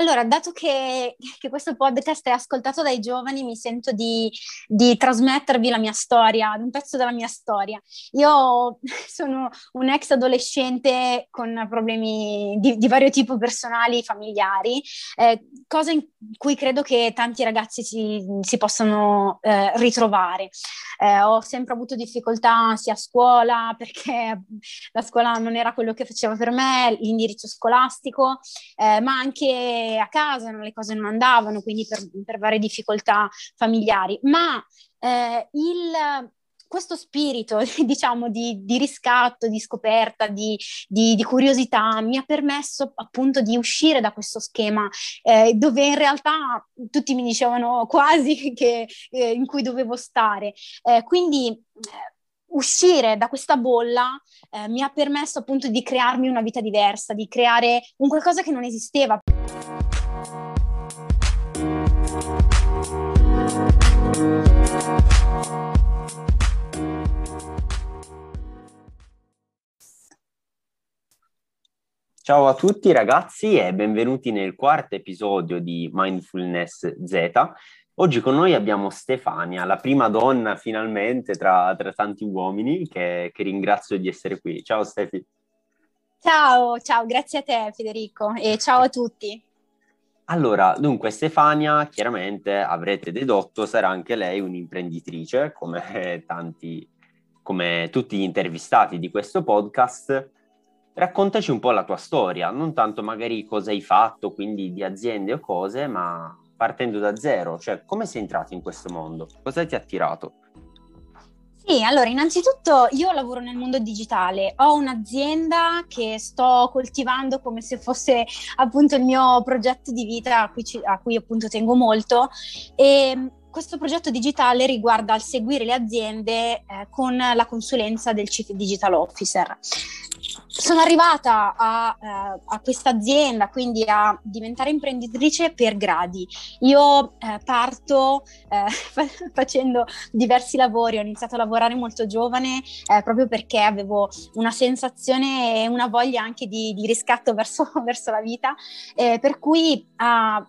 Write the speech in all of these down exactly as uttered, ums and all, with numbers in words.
Allora, dato che, che questo podcast è ascoltato dai giovani, mi sento di, di trasmettervi la mia storia, un pezzo della mia storia. Io sono un ex adolescente con problemi di, di vario tipo personali, familiari, eh, cosa in cui credo che tanti ragazzi si, si possano eh, ritrovare. Eh, ho sempre avuto difficoltà sia a scuola, perché la scuola non era quello che faceva per me, l'indirizzo scolastico, eh, ma anche a casa le cose non andavano, quindi per, per varie difficoltà familiari, ma eh, il, questo spirito diciamo di, di riscatto, di scoperta, di, di, di curiosità mi ha permesso appunto di uscire da questo schema eh, dove in realtà tutti mi dicevano quasi che, eh, in cui dovevo stare, eh, quindi eh, uscire da questa bolla eh, mi ha permesso appunto di crearmi una vita diversa, di creare un qualcosa che non esisteva. Ciao a tutti ragazzi e benvenuti nel quarto episodio di Mindfulness Z. Oggi con noi abbiamo Stefania, la prima donna finalmente tra, tra tanti uomini che, che ringrazio di essere qui. Ciao Stefi. Ciao, ciao, grazie a te Federico e ciao a tutti. Allora, dunque Stefania, chiaramente avrete dedotto, sarà anche lei un'imprenditrice, come tanti, come tutti gli intervistati di questo podcast. Raccontaci un po' la tua storia, non tanto magari cosa hai fatto, quindi di aziende o cose, ma partendo da zero, cioè come sei entrato in questo mondo? Cosa ti ha attirato? Sì, allora innanzitutto io lavoro nel mondo digitale, ho un'azienda che sto coltivando come se fosse appunto il mio progetto di vita a cui, ci, a cui appunto tengo molto, e questo progetto digitale riguarda il seguire le aziende eh, con la consulenza del Chief Digital Officer. Sono arrivata a, eh, a questa azienda, quindi a diventare imprenditrice per gradi. Io eh, parto eh, fa- facendo diversi lavori, ho iniziato a lavorare molto giovane eh, proprio perché avevo una sensazione e una voglia anche di, di riscatto verso, verso la vita, eh, per cui a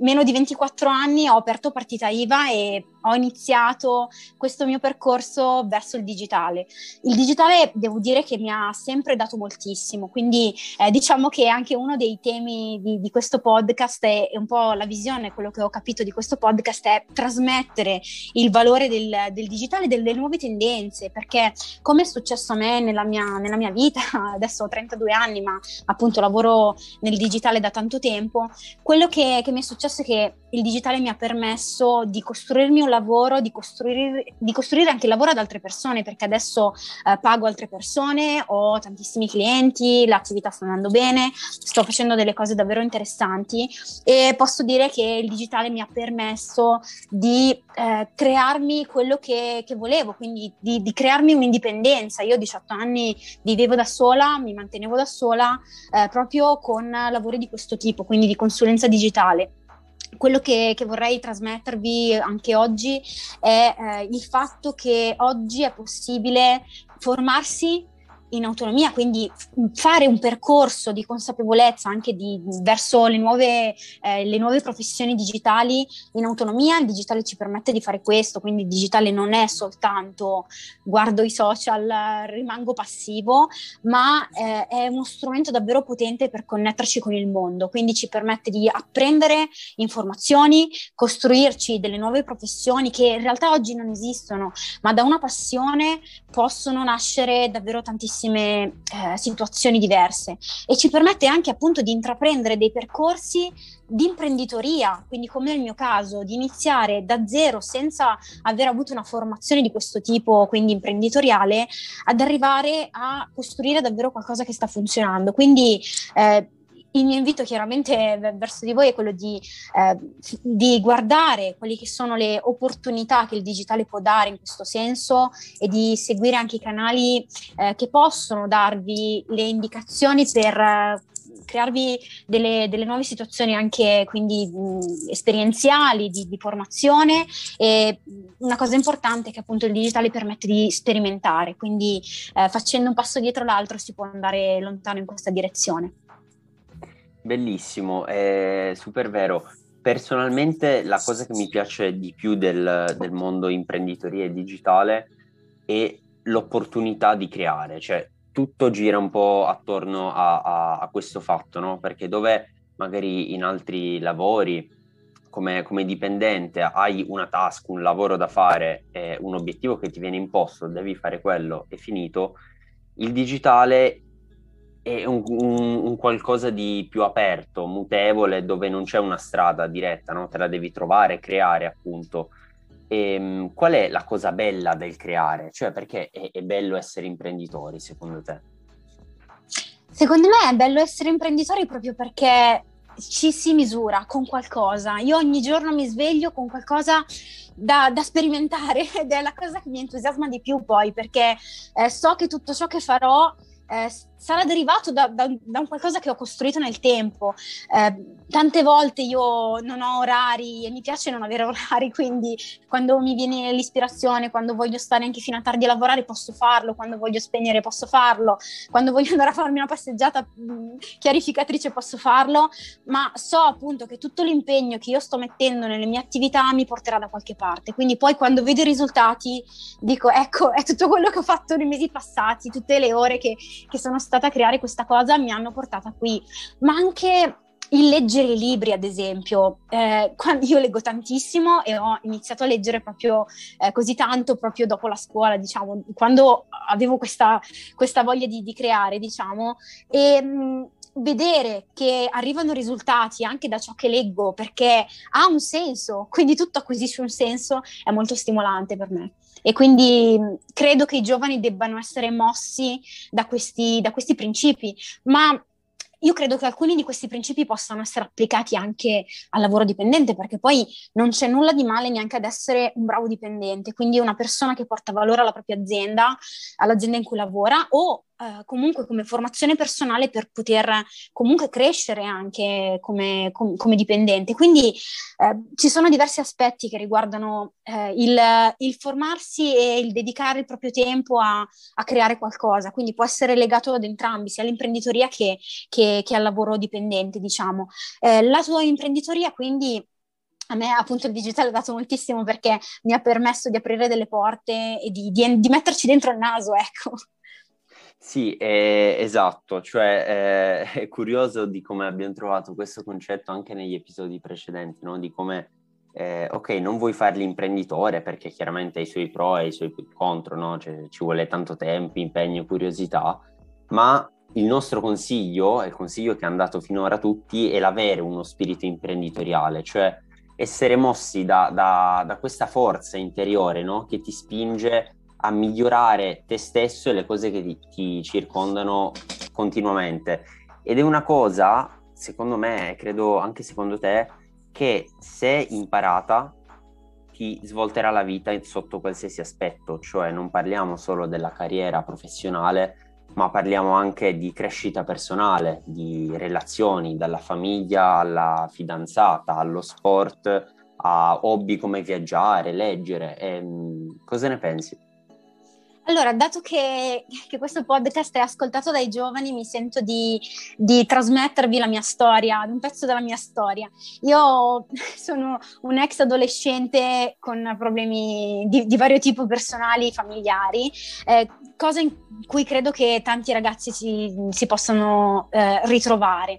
meno di ventiquattro anni ho aperto partita I V A e ho iniziato questo mio percorso verso il digitale. Il digitale devo dire che mi ha sempre dato moltissimo, quindi eh, diciamo che anche uno dei temi di, di questo podcast è, è un po' la visione, quello che ho capito di questo podcast è trasmettere il valore del, del digitale, delle nuove tendenze, perché come è successo a me nella mia, nella mia vita, adesso ho trentadue anni ma appunto lavoro nel digitale da tanto tempo, quello che, che mi è successo è che il digitale mi ha permesso di costruirmi un lavoro, di costruire, di costruire anche il lavoro ad altre persone, perché adesso eh, pago altre persone, ho tantissimi clienti, l'attività sta andando bene, sto facendo delle cose davvero interessanti e posso dire che il digitale mi ha permesso di eh, crearmi quello che, che volevo, quindi di, di crearmi un'indipendenza. Io a diciotto anni vivevo da sola, mi mantenevo da sola eh, proprio con lavori di questo tipo, quindi di consulenza digitale. Quello che, che vorrei trasmettervi anche oggi è eh, il fatto che oggi è possibile formarsi in autonomia, quindi fare un percorso di consapevolezza anche di, verso le nuove, eh, le nuove professioni digitali in autonomia. Il digitale ci permette di fare questo, quindi il digitale non è soltanto guardo i social, rimango passivo, ma eh, è uno strumento davvero potente per connetterci con il mondo, quindi ci permette di apprendere informazioni, costruirci delle nuove professioni che in realtà oggi non esistono, ma da una passione possono nascere davvero tantissime Eh, situazioni diverse e ci permette anche appunto di intraprendere dei percorsi di imprenditoria, quindi come nel mio caso di iniziare da zero senza aver avuto una formazione di questo tipo, quindi imprenditoriale, ad arrivare a costruire davvero qualcosa che sta funzionando. Quindi eh, il mio invito chiaramente verso di voi è quello di, eh, di guardare quali che sono le opportunità che il digitale può dare in questo senso e di seguire anche i canali eh, che possono darvi le indicazioni per eh, crearvi delle, delle nuove situazioni anche quindi mh, esperienziali, di, di formazione. E una cosa importante è che appunto il digitale permette di sperimentare, quindi eh, facendo un passo dietro l'altro si può andare lontano in questa direzione. Bellissimo, è super vero. Personalmente la cosa che mi piace di più del, del mondo imprenditoria e digitale è l'opportunità di creare, cioè tutto gira un po' attorno a, a, a questo fatto, no? Perché dove magari in altri lavori, come, come dipendente, hai una task, un lavoro da fare, eh, un obiettivo che ti viene imposto, devi fare quello, è finito, il digitale è un, un, un qualcosa di più aperto, mutevole, dove non c'è una strada diretta, no? Te la devi trovare, creare appunto. E, qual è la cosa bella del creare? Cioè, perché è, è bello essere imprenditori, secondo te? Secondo me è bello essere imprenditori proprio perché ci si misura con qualcosa. Io ogni giorno mi sveglio con qualcosa da, da sperimentare ed è la cosa che mi entusiasma di più poi, perché eh, so che tutto ciò che farò Eh, sarà derivato da, da, da un qualcosa che ho costruito nel tempo. Eh, tante volte io non ho orari e mi piace non avere orari, quindi quando mi viene l'ispirazione, quando voglio stare anche fino a tardi a lavorare posso farlo, quando voglio spegnere posso farlo, quando voglio andare a farmi una passeggiata mh, chiarificatrice posso farlo, ma so appunto che tutto l'impegno che io sto mettendo nelle mie attività mi porterà da qualche parte, quindi poi quando vedo i risultati dico ecco, è tutto quello che ho fatto nei mesi passati, tutte le ore che che sono stata a creare questa cosa mi hanno portata qui. Ma anche il leggere i libri, ad esempio, eh, quando io leggo tantissimo e ho iniziato a leggere proprio eh, così tanto proprio dopo la scuola, diciamo, quando avevo questa, questa voglia di, di creare, diciamo, e mh, vedere che arrivano risultati anche da ciò che leggo, perché ha un senso, quindi tutto acquisisce un senso, è molto stimolante per me. E quindi credo che i giovani debbano essere mossi da questi, da questi principi, ma io credo che alcuni di questi principi possano essere applicati anche al lavoro dipendente, perché poi non c'è nulla di male neanche ad essere un bravo dipendente, quindi una persona che porta valore alla propria azienda, all'azienda in cui lavora, o eh, comunque come formazione personale per poter comunque crescere anche come, com, come dipendente. Quindi eh, ci sono diversi aspetti che riguardano eh, il, il formarsi e il dedicare il proprio tempo a, a creare qualcosa, quindi può essere legato ad entrambi, sia all'imprenditoria che, che che al lavoro dipendente, diciamo. Eh, la tua imprenditoria, quindi, a me appunto il digitale ha dato moltissimo perché mi ha permesso di aprire delle porte e di, di, di metterci dentro il naso, ecco. Sì, eh, esatto, cioè eh, è curioso di come abbiamo trovato questo concetto anche negli episodi precedenti, no? Di come, eh, ok, non vuoi fare l'imprenditore perché chiaramente ha i suoi pro e i suoi contro, no? Cioè, ci vuole tanto tempo, impegno, curiosità, ma il nostro consiglio, il consiglio che è andato finora a tutti, è l'avere uno spirito imprenditoriale, cioè essere mossi da, da, da questa forza interiore, no? Che ti spinge a migliorare te stesso e le cose che ti, ti circondano continuamente. Ed è una cosa, secondo me, credo anche secondo te, che se imparata ti svolterà la vita sotto qualsiasi aspetto, cioè non parliamo solo della carriera professionale, ma parliamo anche di crescita personale, di relazioni, dalla famiglia alla fidanzata, allo sport, a hobby come viaggiare, leggere. E, cosa ne pensi? Allora, dato che, che questo podcast è ascoltato dai giovani, mi sento di, di trasmettervi la mia storia, un pezzo della mia storia. Io sono un ex adolescente con problemi di, di vario tipo personali, familiari, eh, cosa in cui credo che tanti ragazzi si, si possano eh, ritrovare.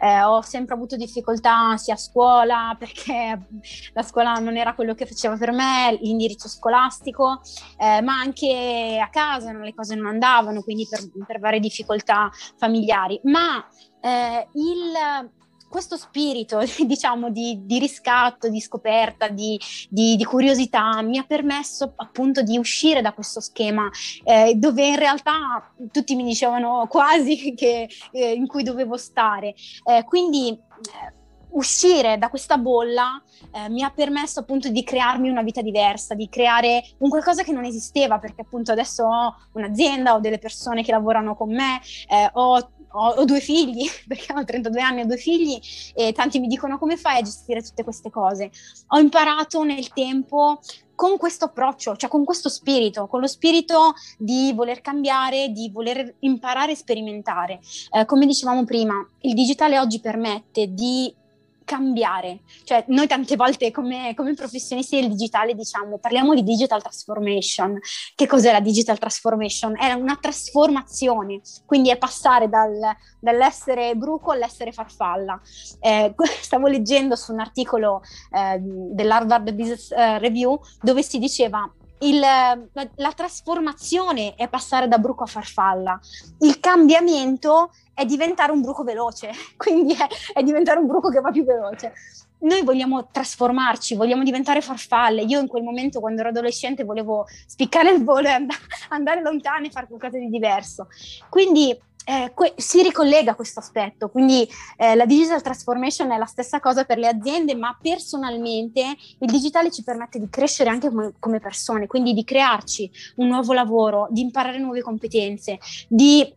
Eh, ho sempre avuto difficoltà sia a scuola, perché la scuola non era quello che faceva per me, l'indirizzo scolastico, eh, ma anche a casa le cose non andavano, quindi per, per varie difficoltà familiari, ma eh, il, questo spirito, diciamo, di, di riscatto, di scoperta, di, di, di curiosità mi ha permesso appunto di uscire da questo schema eh, dove in realtà tutti mi dicevano quasi che, eh, in cui dovevo stare, eh, quindi eh, uscire da questa bolla eh, mi ha permesso appunto di crearmi una vita diversa, di creare un qualcosa che non esisteva, perché appunto adesso ho un'azienda, ho delle persone che lavorano con me, eh, ho, ho, ho due figli, perché ho trentadue anni, ho due figli e tanti mi dicono come fai a gestire tutte queste cose. Ho imparato nel tempo con questo approccio, cioè con questo spirito, con lo spirito di voler cambiare, di voler imparare e sperimentare. Eh, come dicevamo prima, il digitale oggi permette di cambiare, cioè noi tante volte come, come professionisti del digitale diciamo, parliamo di digital transformation. Che cos'è la digital transformation? È una trasformazione, quindi è passare dal, dall'essere bruco all'essere farfalla. Eh, stavo leggendo su un articolo eh, dell'Harvard Business Review dove si diceva Il, la, la trasformazione è passare da bruco a farfalla, il cambiamento è diventare un bruco veloce, quindi è, è diventare un bruco che va più veloce. Noi vogliamo trasformarci, vogliamo diventare farfalle. Io in quel momento, quando ero adolescente, volevo spiccare il volo e and- andare lontano e fare qualcosa di diverso. Quindi Eh, que- si ricollega questo aspetto, quindi eh, la digital transformation è la stessa cosa per le aziende, ma personalmente il digitale ci permette di crescere anche come, come persone, quindi di crearci un nuovo lavoro, di imparare nuove competenze, di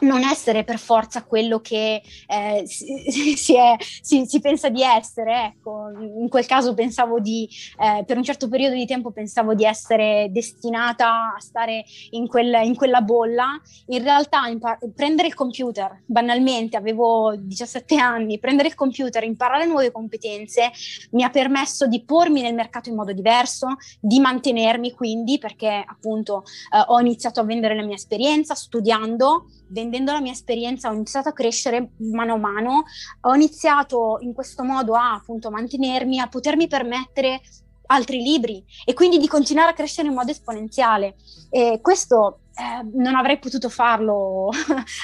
non essere per forza quello che eh, si, si, è, si, si pensa di essere, ecco. In quel caso pensavo di, eh, per un certo periodo di tempo pensavo di essere destinata a stare in, quel, in quella bolla. In realtà impar- prendere il computer, banalmente, avevo diciassette anni, prendere il computer, imparare nuove competenze, mi ha permesso di pormi nel mercato in modo diverso, di mantenermi quindi, perché appunto eh, ho iniziato a vendere la mia esperienza, studiando, vendendo la mia esperienza ho iniziato a crescere mano a mano, ho iniziato in questo modo a appunto mantenermi, a potermi permettere altri libri e quindi di continuare a crescere in modo esponenziale. E questo eh, non avrei potuto farlo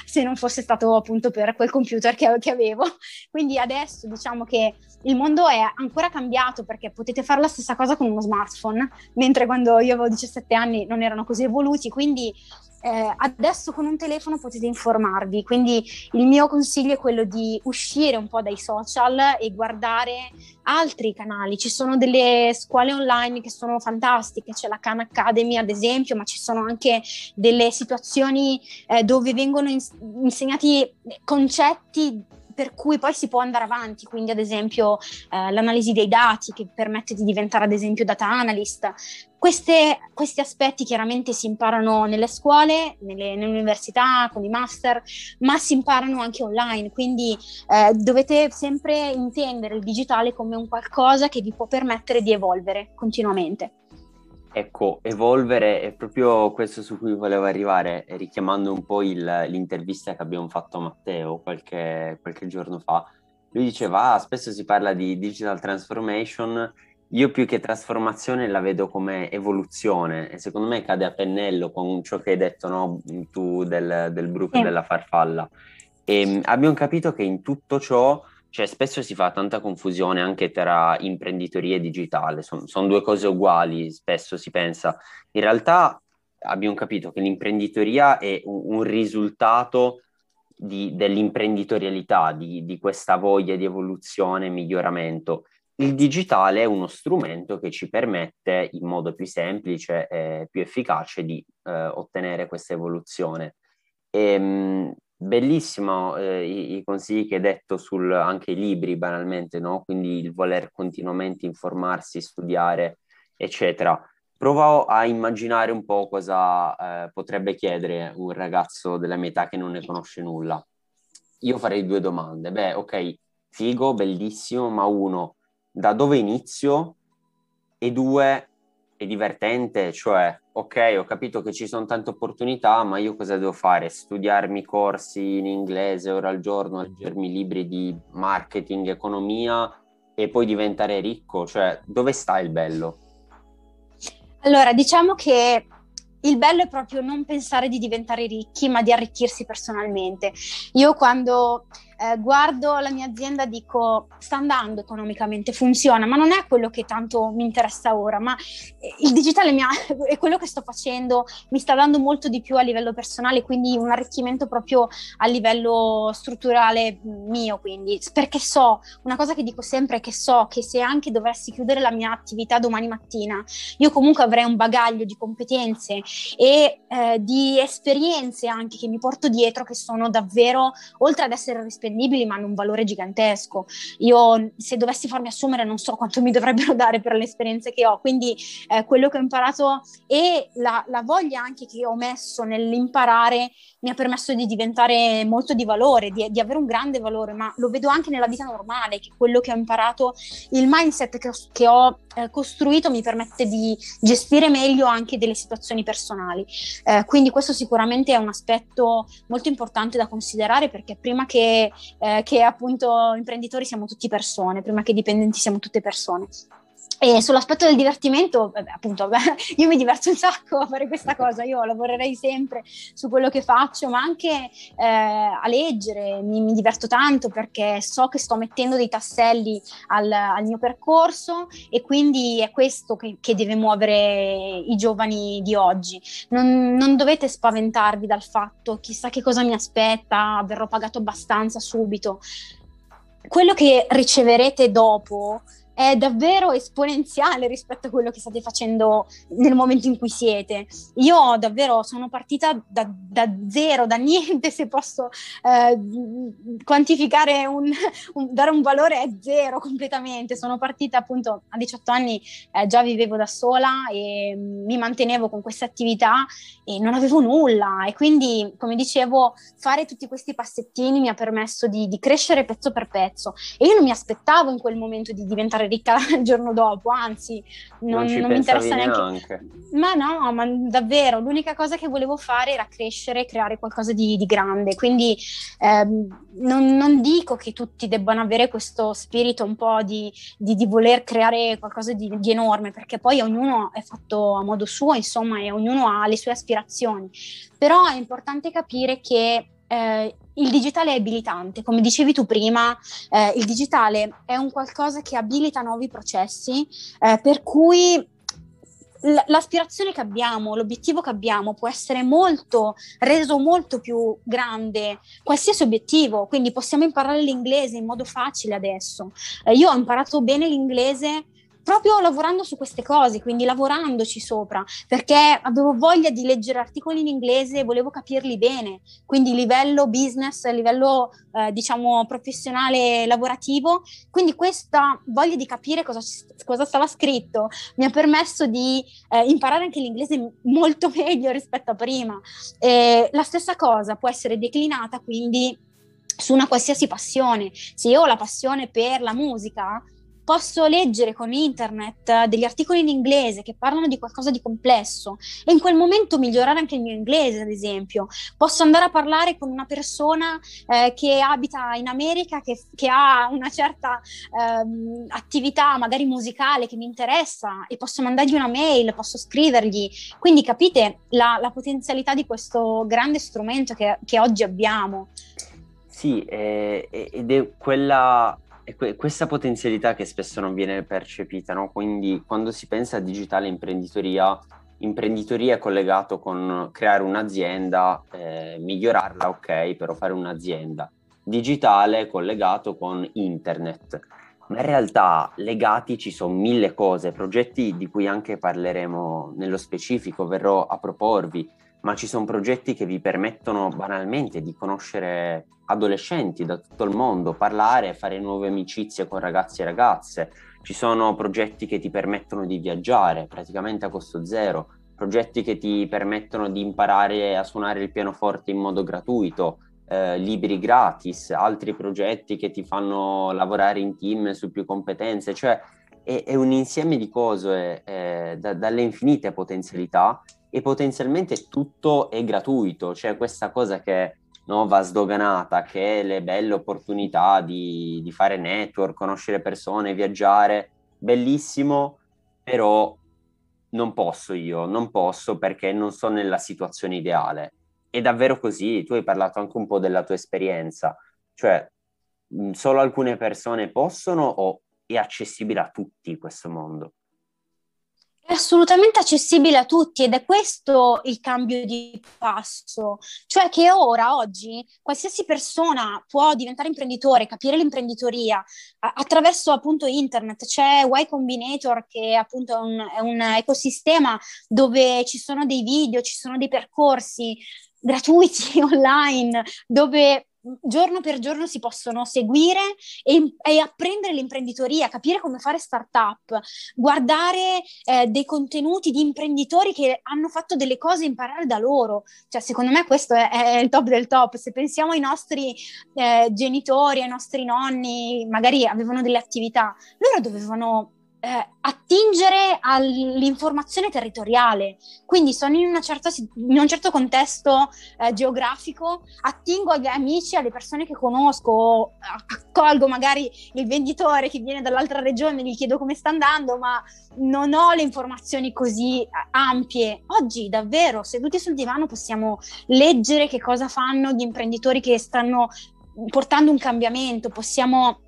se non fosse stato appunto per quel computer che, che avevo. Quindi adesso diciamo che il mondo è ancora cambiato, perché potete fare la stessa cosa con uno smartphone, mentre quando io avevo diciassette anni non erano così evoluti, quindi eh, adesso con un telefono potete informarvi. Quindi il mio consiglio è quello di uscire un po' dai social e guardare altri canali. Ci sono delle scuole online che sono fantastiche, c'è la Khan Academy ad esempio, ma ci sono anche delle situazioni eh, dove vengono ins- insegnati concetti per cui poi si può andare avanti, quindi ad esempio eh, l'analisi dei dati, che permette di diventare ad esempio data analyst. Queste, questi aspetti chiaramente si imparano nelle scuole, nelle, nell'università, con i master, ma si imparano anche online, quindi eh, dovete sempre intendere il digitale come un qualcosa che vi può permettere di evolvere continuamente. Ecco, evolvere è proprio questo su cui volevo arrivare, richiamando un po' il, l'intervista che abbiamo fatto a Matteo qualche, qualche giorno fa. Lui diceva, ah, spesso si parla di digital transformation, io più che trasformazione la vedo come evoluzione, e secondo me cade a pennello con ciò che hai detto, no, tu del, del bruco e della farfalla. E abbiamo capito che in tutto ciò, cioè spesso si fa tanta confusione anche tra imprenditoria e digitale, sono son due cose uguali, spesso si pensa. In realtà abbiamo capito che l'imprenditoria è un, un risultato di, dell'imprenditorialità, di, di questa voglia di evoluzione e miglioramento. Il digitale è uno strumento che ci permette in modo più semplice e più efficace di eh, ottenere questa evoluzione. E, mh, Bellissimo eh, i, i consigli che hai detto sul, anche i libri banalmente, no? Quindi il voler continuamente informarsi, studiare, eccetera. Provo a immaginare un po' cosa eh, potrebbe chiedere un ragazzo della mia età che non ne conosce nulla. Io farei due domande. Beh, ok, figo, bellissimo, ma uno, da dove inizio? E due, è divertente, cioè ok, ho capito che ci sono tante opportunità, ma io cosa devo fare? Studiarmi corsi in inglese ora al giorno, leggermi libri di marketing, economia e poi diventare ricco? Cioè, dove sta il bello? Allora, diciamo che il bello è proprio non pensare di diventare ricchi, ma di arricchirsi personalmente. Io quando eh, guardo la mia azienda dico, sta andando economicamente, funziona, ma non è quello che tanto mi interessa ora, ma il digitale mi ha, è quello che sto facendo, mi sta dando molto di più a livello personale, quindi un arricchimento proprio a livello strutturale mio, quindi, perché so, una cosa che dico sempre è che so che se anche dovessi chiudere la mia attività domani mattina, io comunque avrei un bagaglio di competenze e eh, di esperienze anche che mi porto dietro, che sono davvero, oltre ad essere rispe- spendibili ma hanno un valore gigantesco. Io, se dovessi farmi assumere, non so quanto mi dovrebbero dare per le esperienze che ho, quindi eh, quello che ho imparato e la, la voglia anche che ho messo nell'imparare mi ha permesso di diventare molto di valore, di, di avere un grande valore, ma lo vedo anche nella vita normale, che quello che ho imparato, il mindset che ho, che ho eh, costruito mi permette di gestire meglio anche delle situazioni personali. Eh, quindi questo sicuramente è un aspetto molto importante da considerare, perché prima che, eh, che appunto imprenditori siamo tutti persone, prima che dipendenti siamo tutte persone. E sull'aspetto del divertimento, vabbè, appunto, vabbè, io mi diverto un sacco a fare questa cosa, io lavorerei sempre su quello che faccio, ma anche eh, a leggere, mi, mi diverto tanto perché so che sto mettendo dei tasselli al, al mio percorso, e quindi è questo che, che deve muovere i giovani di oggi. Non, non dovete spaventarvi dal fatto chissà che cosa mi aspetta, verrò pagato abbastanza subito. Quello che riceverete dopo è davvero esponenziale rispetto a quello che state facendo nel momento in cui siete. Io davvero sono partita da, da zero, da niente, se posso eh, quantificare, un, un, dare un valore è zero completamente. Sono partita appunto a diciotto anni, eh, già vivevo da sola e mi mantenevo con queste attività e non avevo nulla, e quindi, come dicevo, fare tutti questi passettini mi ha permesso di, di crescere pezzo per pezzo, e io non mi aspettavo in quel momento di diventare ricca il giorno dopo, anzi non, non, non mi interessa neanche. neanche ma no, ma davvero l'unica cosa che volevo fare era crescere, creare qualcosa di, di grande, quindi ehm, non, non dico che tutti debbano avere questo spirito un po' di, di, di voler creare qualcosa di, di enorme, perché poi ognuno è fatto a modo suo, insomma, e ognuno ha le sue aspirazioni, però è importante capire che eh, il digitale è abilitante, come dicevi tu prima. Eh, il digitale è un qualcosa che abilita nuovi processi, eh, per cui l- l'aspirazione che abbiamo, l'obiettivo che abbiamo può essere molto, reso molto più grande, qualsiasi obiettivo. Quindi possiamo imparare l'inglese in modo facile adesso. Eh, io ho imparato bene l'inglese proprio lavorando su queste cose, quindi lavorandoci sopra, perché avevo voglia di leggere articoli in inglese e volevo capirli bene, quindi livello business, livello eh, diciamo professionale lavorativo, quindi questa voglia di capire cosa, cosa stava scritto mi ha permesso di eh, imparare anche l'inglese molto meglio rispetto a prima. E la stessa cosa può essere declinata quindi su una qualsiasi passione. Se io ho la passione per la musica, posso leggere con internet degli articoli in inglese che parlano di qualcosa di complesso e in quel momento migliorare anche il mio inglese, ad esempio. Posso andare a parlare con una persona eh, che abita in America, che, che ha una certa eh, attività magari musicale che mi interessa, e posso mandargli una mail, posso scrivergli. Quindi capite la, la potenzialità di questo grande strumento che, che oggi abbiamo. Sì, eh, ed è quella... È que- questa potenzialità che spesso non viene percepita, no? Quindi quando si pensa a digitale imprenditoria, imprenditoria è collegato con creare un'azienda, eh, migliorarla, ok, però fare un'azienda. Digitale è collegato con internet, ma in realtà legati ci sono mille cose, progetti di cui anche parleremo nello specifico, verrò a proporvi, ma ci sono progetti che vi permettono banalmente di conoscere adolescenti da tutto il mondo, parlare, fare nuove amicizie con ragazzi e ragazze. Ci sono progetti che ti permettono di viaggiare praticamente a costo zero, progetti che ti permettono di imparare a suonare il pianoforte in modo gratuito, eh, libri gratis, altri progetti che ti fanno lavorare in team su più competenze, cioè è, è un insieme di cose eh, da, dalle infinite potenzialità. E potenzialmente tutto è gratuito, cioè questa cosa che no, va sdoganata, che le belle opportunità di, di fare network, conoscere persone, viaggiare, bellissimo, però non posso io, non posso perché non sono nella situazione ideale. È davvero così, tu hai parlato anche un po' della tua esperienza, cioè solo alcune persone possono o è accessibile a tutti questo mondo? È assolutamente accessibile a tutti, ed è questo il cambio di passo, cioè che ora, oggi, qualsiasi persona può diventare imprenditore, capire l'imprenditoria attraverso appunto internet. C'è Y Combinator, che appunto è un, è un ecosistema dove ci sono dei video, ci sono dei percorsi gratuiti online, dove giorno per giorno si possono seguire e, e apprendere l'imprenditoria, capire come fare startup, guardare eh, dei contenuti di imprenditori che hanno fatto delle cose, imparare da loro. Cioè, secondo me questo è, è il top del top. Se pensiamo ai nostri eh, genitori, ai nostri nonni, magari avevano delle attività, loro dovevano Eh, attingere all'informazione territoriale, quindi sono in, una certa, in un certo contesto eh, geografico, attingo agli amici, alle persone che conosco, accolgo magari il venditore che viene dall'altra regione, gli chiedo come sta andando, ma non ho le informazioni così ampie. Oggi davvero seduti sul divano possiamo leggere che cosa fanno gli imprenditori che stanno portando un cambiamento, possiamo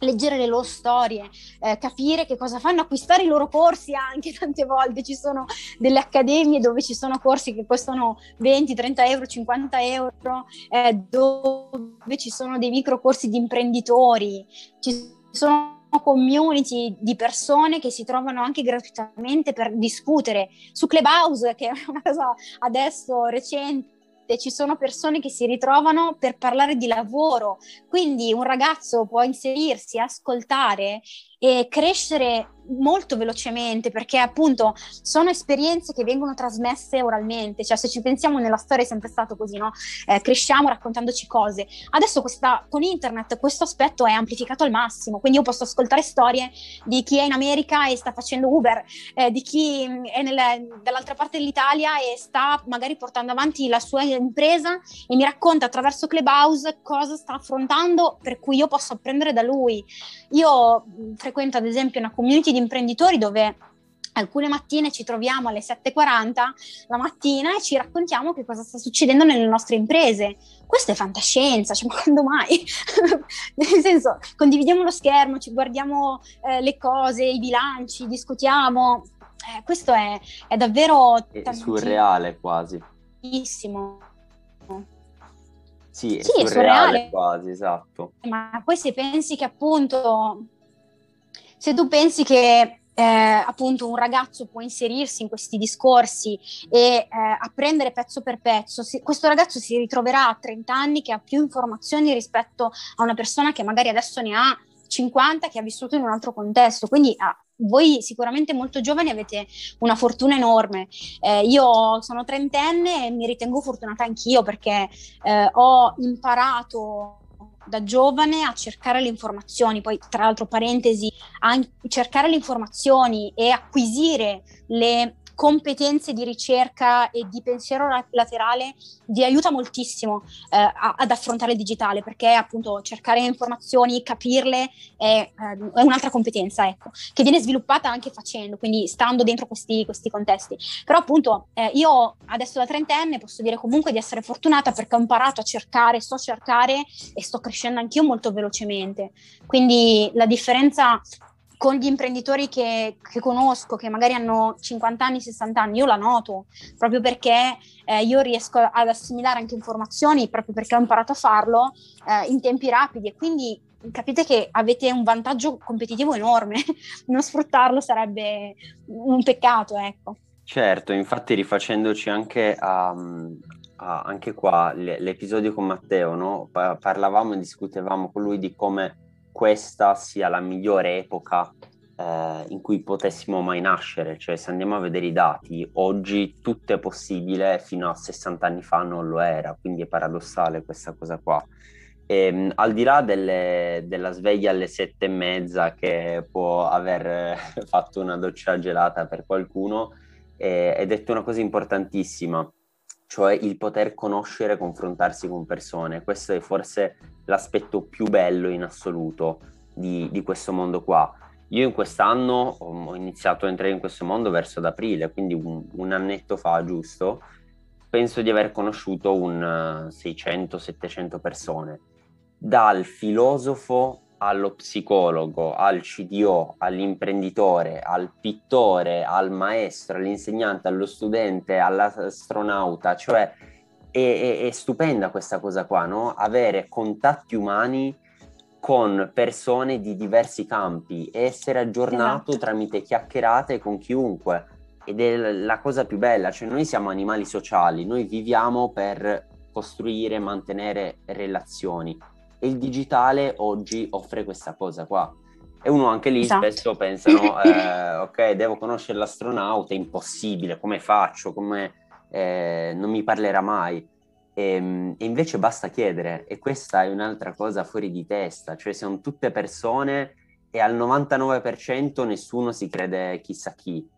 leggere le loro storie, eh, capire che cosa fanno, acquistare i loro corsi. Anche tante volte ci sono delle accademie dove ci sono corsi che costano venti, trenta euro, cinquanta euro, eh, dove ci sono dei micro corsi di imprenditori, ci sono community di persone che si trovano anche gratuitamente per discutere. Su Clubhouse, che è una cosa adesso recente, ci sono persone che si ritrovano per parlare di lavoro, quindi un ragazzo può inserirsi, ascoltare e crescere molto velocemente, perché appunto sono esperienze che vengono trasmesse oralmente. Cioè, se ci pensiamo, nella storia è sempre stato così, no? Eh, cresciamo raccontandoci cose. Adesso questa, con internet, questo aspetto è amplificato al massimo, quindi io posso ascoltare storie di chi è in America e sta facendo Uber, eh, di chi è nel, dall'altra parte dell'Italia e sta magari portando avanti la sua impresa e mi racconta attraverso Clubhouse cosa sta affrontando, per cui io posso apprendere da lui. Io frequento ad esempio una community di imprenditori dove alcune mattine ci troviamo alle sette e quaranta la mattina e ci raccontiamo che cosa sta succedendo nelle nostre imprese. Questo è fantascienza, cioè, ma quando mai? Nel senso, condividiamo lo schermo, ci guardiamo eh, le cose, i bilanci, discutiamo. Eh, questo è, è davvero è surreale quasi. Bellissimo. Sì, è sì, surreale, surreale quasi, esatto. Ma poi se pensi che appunto... Se tu pensi che eh, appunto un ragazzo può inserirsi in questi discorsi e eh, apprendere pezzo per pezzo, si, questo ragazzo si ritroverà a trenta anni che ha più informazioni rispetto a una persona che magari adesso ne ha cinquanta, che ha vissuto in un altro contesto. Quindi ah, voi sicuramente molto giovani avete una fortuna enorme. Eh, io sono trentenne e mi ritengo fortunata anch'io, perché eh, ho imparato da giovane a cercare le informazioni. Poi, tra l'altro, parentesi, anche cercare le informazioni e acquisire le competenze di ricerca e di pensiero laterale vi aiuta moltissimo eh, a, ad affrontare il digitale, perché appunto cercare informazioni, capirle è, eh, è un'altra competenza, ecco, che viene sviluppata anche facendo, quindi stando dentro questi, questi contesti. Però appunto eh, io adesso da trentenne posso dire comunque di essere fortunata, perché ho imparato a cercare, so cercare e sto crescendo anch'io molto velocemente. Quindi la differenza con gli imprenditori che, che conosco, che magari hanno cinquanta anni, sessanta anni, io la noto, proprio perché eh, io riesco ad assimilare anche informazioni, proprio perché ho imparato a farlo eh, in tempi rapidi, e quindi capite che avete un vantaggio competitivo enorme. Non sfruttarlo sarebbe un peccato, ecco. Certo, infatti rifacendoci anche a... Ah, anche qua l'episodio con Matteo, no? Parlavamo e discutevamo con lui di come questa sia la migliore epoca eh, in cui potessimo mai nascere. Cioè, se andiamo a vedere i dati, oggi tutto è possibile, fino a sessanta anni fa non lo era, quindi è paradossale questa cosa qua. E, al di là delle, della sveglia alle sette e mezza che può aver fatto una doccia gelata per qualcuno, eh, è detto una cosa importantissima, cioè il poter conoscere e confrontarsi con persone. Questo è forse l'aspetto più bello in assoluto di, di questo mondo qua. Io in quest'anno ho iniziato a entrare in questo mondo verso ad aprile, quindi un, un annetto fa, giusto? Penso di aver conosciuto un seicento settecento persone, dal filosofo allo psicologo, al C D O, all'imprenditore, al pittore, al maestro, all'insegnante, allo studente, all'astronauta. Cioè è, è, è stupenda questa cosa qua, no? Avere contatti umani con persone di diversi campi e essere aggiornato, esatto, tramite chiacchierate con chiunque. Ed è la cosa più bella. Cioè, noi siamo animali sociali, noi viviamo per costruire, mantenere relazioni. E il digitale oggi offre questa cosa qua. E uno anche lì esatto. spesso pensano, eh, ok, devo conoscere l'astronauta, è impossibile, come faccio, come eh, non mi parlerà mai. E, e invece basta chiedere, e questa è un'altra cosa fuori di testa, cioè sono tutte persone e al novantanove per cento nessuno si crede chissà chi.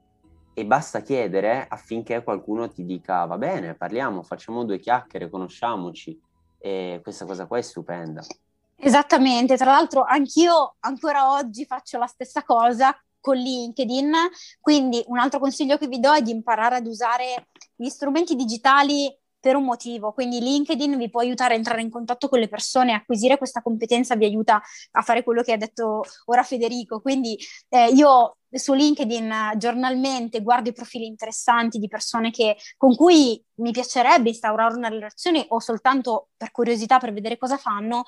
E basta chiedere affinché qualcuno ti dica, va bene, parliamo, facciamo due chiacchiere, conosciamoci. E questa cosa qua è stupenda. Esattamente, tra l'altro anch'io ancora oggi faccio la stessa cosa con LinkedIn, quindi un altro consiglio che vi do è di imparare ad usare gli strumenti digitali per un motivo, quindi LinkedIn vi può aiutare a entrare in contatto con le persone, acquisire questa competenza vi aiuta a fare quello che ha detto ora Federico, quindi eh, io su LinkedIn giornalmente guardo i profili interessanti di persone che, con cui mi piacerebbe instaurare una relazione o soltanto per curiosità per vedere cosa fanno.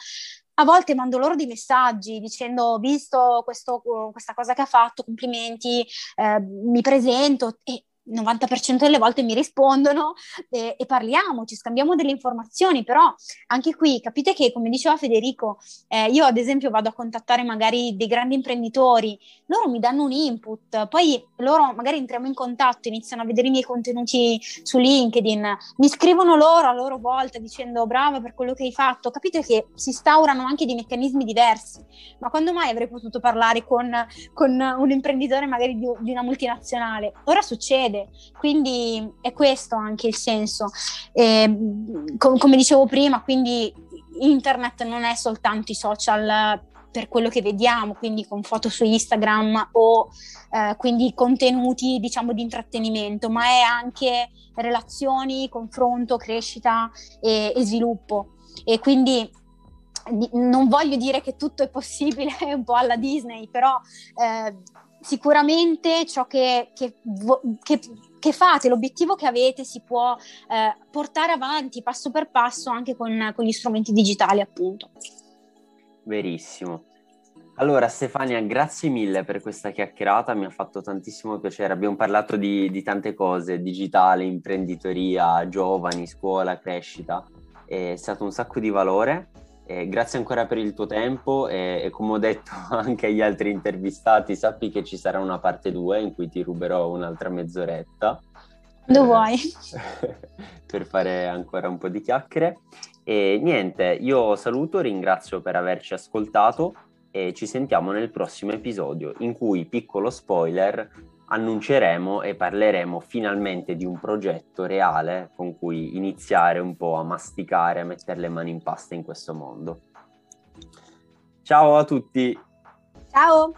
A volte mando loro dei messaggi dicendo ho visto questo, questa cosa che ha fatto, complimenti, eh, mi presento e novanta per cento delle volte mi rispondono e, e parliamo, ci scambiamo delle informazioni, però anche qui capite che, come diceva Federico, eh, io ad esempio vado a contattare magari dei grandi imprenditori, loro mi danno un input, poi loro magari entriamo in contatto, iniziano a vedere i miei contenuti su LinkedIn, mi scrivono loro a loro volta dicendo brava per quello che hai fatto, capite che si instaurano anche dei meccanismi diversi, ma quando mai avrei potuto parlare con, con un imprenditore magari di, di una multinazionale? Ora succede. Quindi è questo anche il senso, eh, com- come dicevo prima, quindi internet non è soltanto i social per quello che vediamo, quindi con foto su Instagram o eh, quindi contenuti diciamo di intrattenimento, ma è anche relazioni, confronto, crescita e, e sviluppo, e quindi di- non voglio dire che tutto è possibile un po' alla Disney, però eh, sicuramente ciò che, che, che, che fate, l'obiettivo che avete si può eh, portare avanti passo per passo anche con, con gli strumenti digitali, appunto. Verissimo. Allora Stefania, grazie mille per questa chiacchierata, mi ha fatto tantissimo piacere, abbiamo parlato di, di tante cose, digitale, imprenditoria, giovani, scuola, crescita, è stato un sacco di valore. Eh, grazie ancora per il tuo tempo e, e come ho detto anche agli altri intervistati, sappi che ci sarà una parte due in cui ti ruberò un'altra mezz'oretta. Lo eh, vuoi? Per fare ancora un po' di chiacchiere. E niente, io saluto, ringrazio per averci ascoltato e ci sentiamo nel prossimo episodio in cui, piccolo spoiler, annunceremo e parleremo finalmente di un progetto reale con cui iniziare un po' a masticare, a mettere le mani in pasta in questo mondo. Ciao a tutti! Ciao!